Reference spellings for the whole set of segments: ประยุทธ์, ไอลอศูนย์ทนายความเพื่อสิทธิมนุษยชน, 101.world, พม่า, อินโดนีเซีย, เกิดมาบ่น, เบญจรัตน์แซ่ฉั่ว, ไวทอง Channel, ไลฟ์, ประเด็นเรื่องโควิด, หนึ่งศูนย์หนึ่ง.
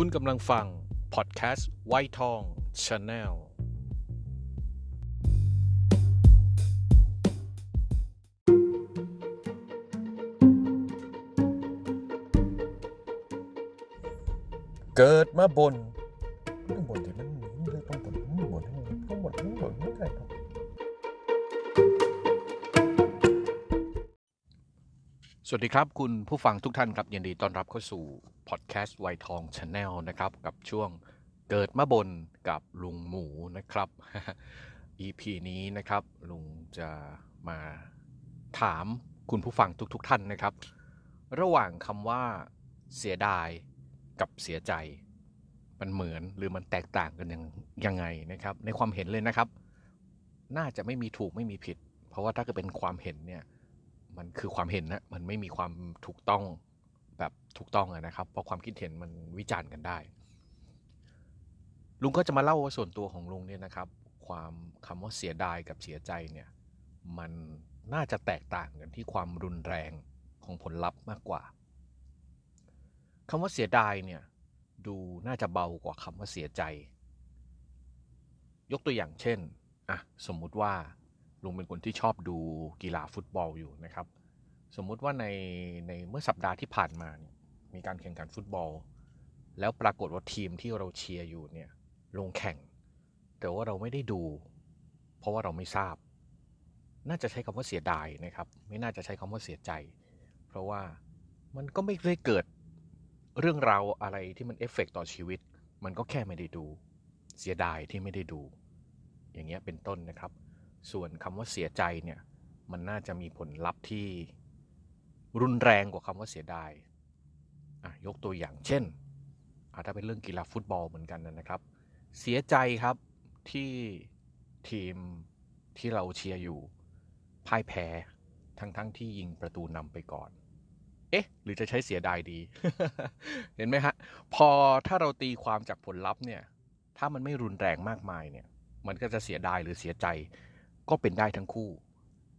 คุณกำลังฟังพอดแคสต์ไวท์ทอง Channel เกิดมาบ่นไม่บ่นที่มันไม่ได้ต้องบ่นไม่บ่นต้องบ่นไม่บ่นไม่ได้ต้องสวัสดีครับคุณผู้ฟังทุกท่านครับยินดีต้อนรับเข้าสู่พอดแคสต์ไวท์ทอง Channel นะครับกับช่วงเกิดมาบนกับลุงหมูนะครับ EP นี้นะครับลุงจะมาถามคุณผู้ฟังทุกท่านนะครับระหว่างคำว่าเสียดายกับเสียใจมันเหมือนหรือมันแตกต่างกันยังไงนะครับในความเห็นเลยนะครับน่าจะไม่มีถูกไม่มีผิดเพราะว่าถ้าเกิดเป็นความเห็นเนี่ยมันคือความเห็นนะมันไม่มีความถูกต้องแบบถูกต้องนะครับเพราะความคิดเห็นมันวิจารณ์กันได้ลุงก็จะมาเล่าว่าส่วนตัวของลุงเนี่ยนะครับความคำว่าเสียดายกับเสียใจเนี่ยมันน่าจะแตกต่างกันที่ความรุนแรงของผลลัพธ์มากกว่าคำว่าเสียดายเนี่ยดูน่าจะเบากว่าคำว่าเสียใจยกตัวอย่างเช่นสมมุติว่าลุงเป็นคนที่ชอบดูกีฬาฟุตบอลอยู่นะครับสมมุติว่าในเมื่อสัปดาห์ที่ผ่านมาเนี่ยมีการแข่งขันฟุตบอลแล้วปรากฏว่าทีมที่เราเชียร์อยู่เนี่ยลงแข่งแต่ว่าเราไม่ได้ดูเพราะว่าเราไม่ทราบน่าจะใช้คำว่าเสียดายนะครับไม่น่าจะใช้คำว่าเสียใจเพราะว่ามันก็ไม่ได้เกิดเรื่องราวอะไรที่มันเอฟเฟกต์ต่อชีวิตมันก็แค่ไม่ได้ดูเสียดายที่ไม่ได้ดูอย่างเงี้ยเป็นต้นนะครับส่วนคำว่าเสียใจเนี่ยมันน่าจะมีผลลัพธ์ที่รุนแรงกว่าคำว่าเสียดายยกตัวอย่างเช่นถ้าเป็นเรื่องกีฬาฟุตบอลเหมือนกันนะครับเสียใจครับที่ทีมที่เราเชียร์อยู่พ่ายแพ้ทั้งที่ยิงประตูนำไปก่อนหรือจะใช้เสียดายดี เห็นไหมฮะพอถ้าเราตีความจากผลลัพธ์เนี่ยถ้ามันไม่รุนแรงมากมายเนี่ยมันก็จะเสียดายหรือเสียใจก็เป็นได้ทั้งคู่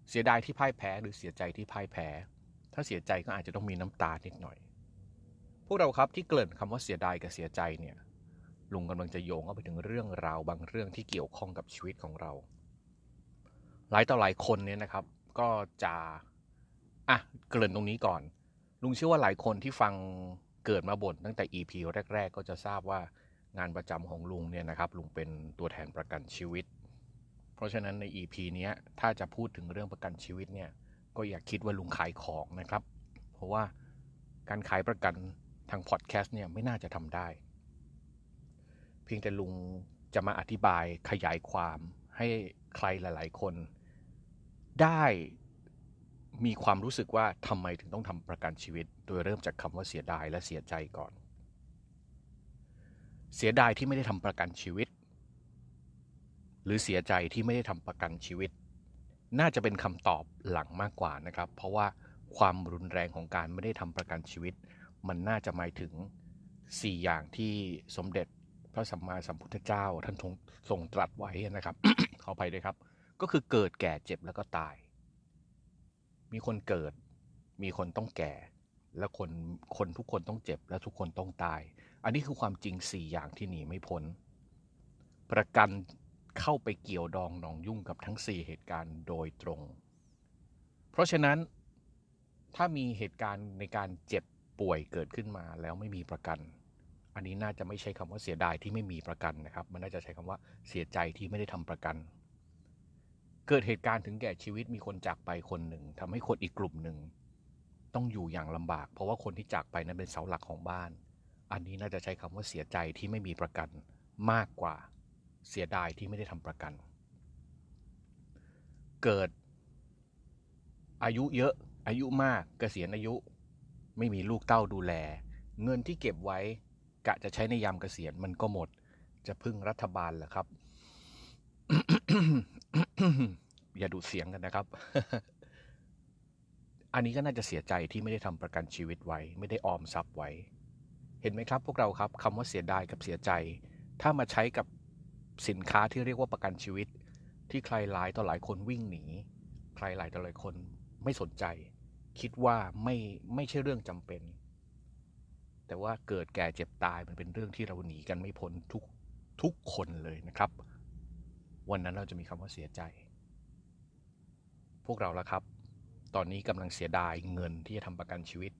เสียดายที่พ่ายแพ้หรือเสียใจที่พ่ายแพ้ถ้าเสียใจก็อาจจะต้องมีน้ำตานิดหน่อยพวกเราครับที่เกริ่นคำว่าเสียดายกับเสียใจเนี่ยลุงกำลังจะโยงเข้าไปถึงเรื่องราวบางเรื่องที่เกี่ยวข้องกับชีวิตของเราหลายต่อหลายคนเนี่ยนะครับก็จะเกริ่นตรงนี้ก่อนลุงเชื่อว่าหลายคนที่ฟังเกิดมาบ่นตั้งแต่ EP แรกๆก็จะทราบว่างานประจำของลุงเนี่ยนะครับลุงเป็นตัวแทนประกันชีวิตเพราะฉะนั้นใน EP นี้ถ้าจะพูดถึงเรื่องประกันชีวิตเนี่ยก็อย่าคิดว่าลุงขายของนะครับเพราะว่าการขายประกันทางพอดแคสต์เนี่ยไม่น่าจะทำได้เพียงแต่ลุงจะมาอธิบายขยายความให้ใครหลายๆคนได้มีความรู้สึกว่าทำไมถึงต้องทำประกันชีวิตโดยเริ่มจากคำว่าเสียดายและเสียใจก่อนเสียดายที่ไม่ได้ทำประกันชีวิตหรือเสียใจที่ไม่ได้ทำประกันชีวิตน่าจะเป็นคำตอบหลังมากกว่านะครับเพราะว่าความรุนแรงของการไม่ได้ทำประกันชีวิตมันน่าจะหมายถึง4อย่างที่สมเด็จพระสัมมาสัมพุทธเจ้าท่านทรงตรัสไว้นะครับ ขออภัยด้วยครับก็คือเกิดแก่เจ็บแล้วก็ตายมีคนเกิดมีคนต้องแก่และคนทุกคนต้องเจ็บและทุกคนต้องตายอันนี้คือความจริง4อย่างที่หนีไม่พ้นประกันเข้าไปเกี่ยวดองหนองยุ่งกับทั้ง4เหตุการณ์โดยตรงเพราะฉะนั้นถ้ามีเหตุการณ์ในการเจ็บป่วยเกิดขึ้นมาแล้วไม่มีประกันอันนี้น่าจะไม่ใช่คำว่าเสียดายที่ไม่มีประกันนะครับมันน่าจะใช้คำว่าเสียใจที่ไม่ได้ทำประกันเกิดเหตุการณ์ถึงแก่ชีวิตมีคนจากไปคนหนึ่งทำให้คนอีกกลุ่มหนึ่งต้องอยู่อย่างลำบากเพราะว่าคนที่จากไปนั้นเป็นเสาหลักของบ้านอันนี้น่าจะใช้คำว่าเสียใจที่ไม่มีประกันมากกว่าเสียดายที่ไม่ได้ทำประกันเกิดอายุเยอะอายุมากเกษียณอายุไม่มีลูกเต้าดูแลเงินที่เก็บไว้กะจะใช้ในยามเกษียณมันก็หมดจะพึ่งรัฐบาลเหรอครับ อย่าดูเสียงกันนะครับ อันนี้ก็น่าจะเสียใจที่ไม่ได้ทำประกันชีวิตไว้ไม่ได้ออมทรัพย์ไว้เห็นไหมครับพวกเราครับคำว่าเสียดายกับเสียใจถ้ามาใช้กับสินค้าที่เรียกว่าประกันชีวิตที่ใครหลายต่อหลายคนวิ่งหนีใครหลายต่อหลายคนไม่สนใจคิดว่าไม่ใช่เรื่องจำเป็น แต่ว่าเกิดแก่เจ็บตายมันเป็นเรื่องที่เราหนีกันไม่พ้นทุกคนเลยนะครับวันนั้นเราจะมีคำว่าเสียใจพวกเราละครับตอนนี้กำลังเสียดายเงินที่จะทำประกันชีวิต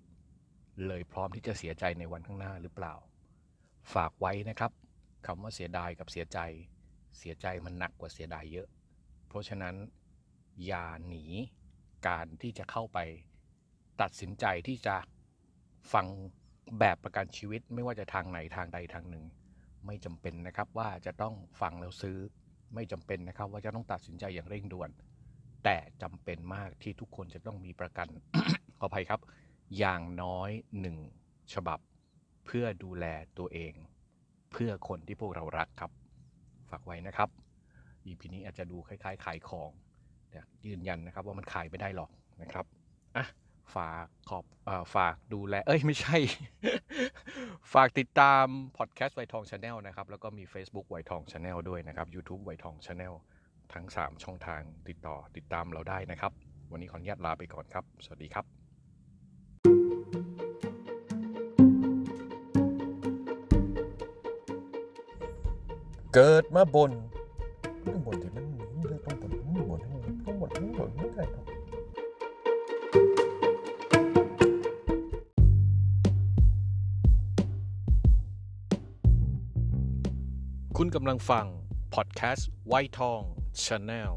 เลยพร้อมที่จะเสียใจในวันข้างหน้าหรือเปล่าฝากไว้นะครับคำว่าเสียดายกับเสียใจมันหนักกว่าเสียดายเยอะเพราะฉะนั้นอย่าหนีการที่จะเข้าไปตัดสินใจที่จะฟังแบบประกันชีวิตไม่ว่าจะทางไหนทางใดทางหนึ่งไม่จำเป็นนะครับว่าจะต้องฟังแล้วซื้อไม่จำเป็นนะครับว่าจะต้องตัดสินใจอย่างเร่งด่วนแต่จำเป็นมากที่ทุกคนจะต้องมีประกัน ขออภัยครับอย่างน้อย1ฉบับเพื่อดูแลตัวเองเพื่อคนที่พวกเรารักครับฝากไว้นะครับ EP นี้อาจจะดูคล้ายๆขายของแต่ยืนยันนะครับว่ามันขายไม่ได้หรอกนะครับอ่ะฝากดูแลไม่ใช่ ฝากติดตามพอดแคสต์ไวทอง Channel นะครับแล้วก็มี Facebook ไวทอง Channel ด้วยนะครับ YouTube ไวทอง Channel ทั้ง3ช่องทางติดตามเราได้นะครับวันนี้ขออนุญาตลาไปก่อนครับสวัสดีครับเกิดมาบ่นต้องบ่นที่มันเรื่องต้องบ่นต้องบ่นไม่ได้ครับคุณกำลังฟังพอดแคสต์ไวทอง Channel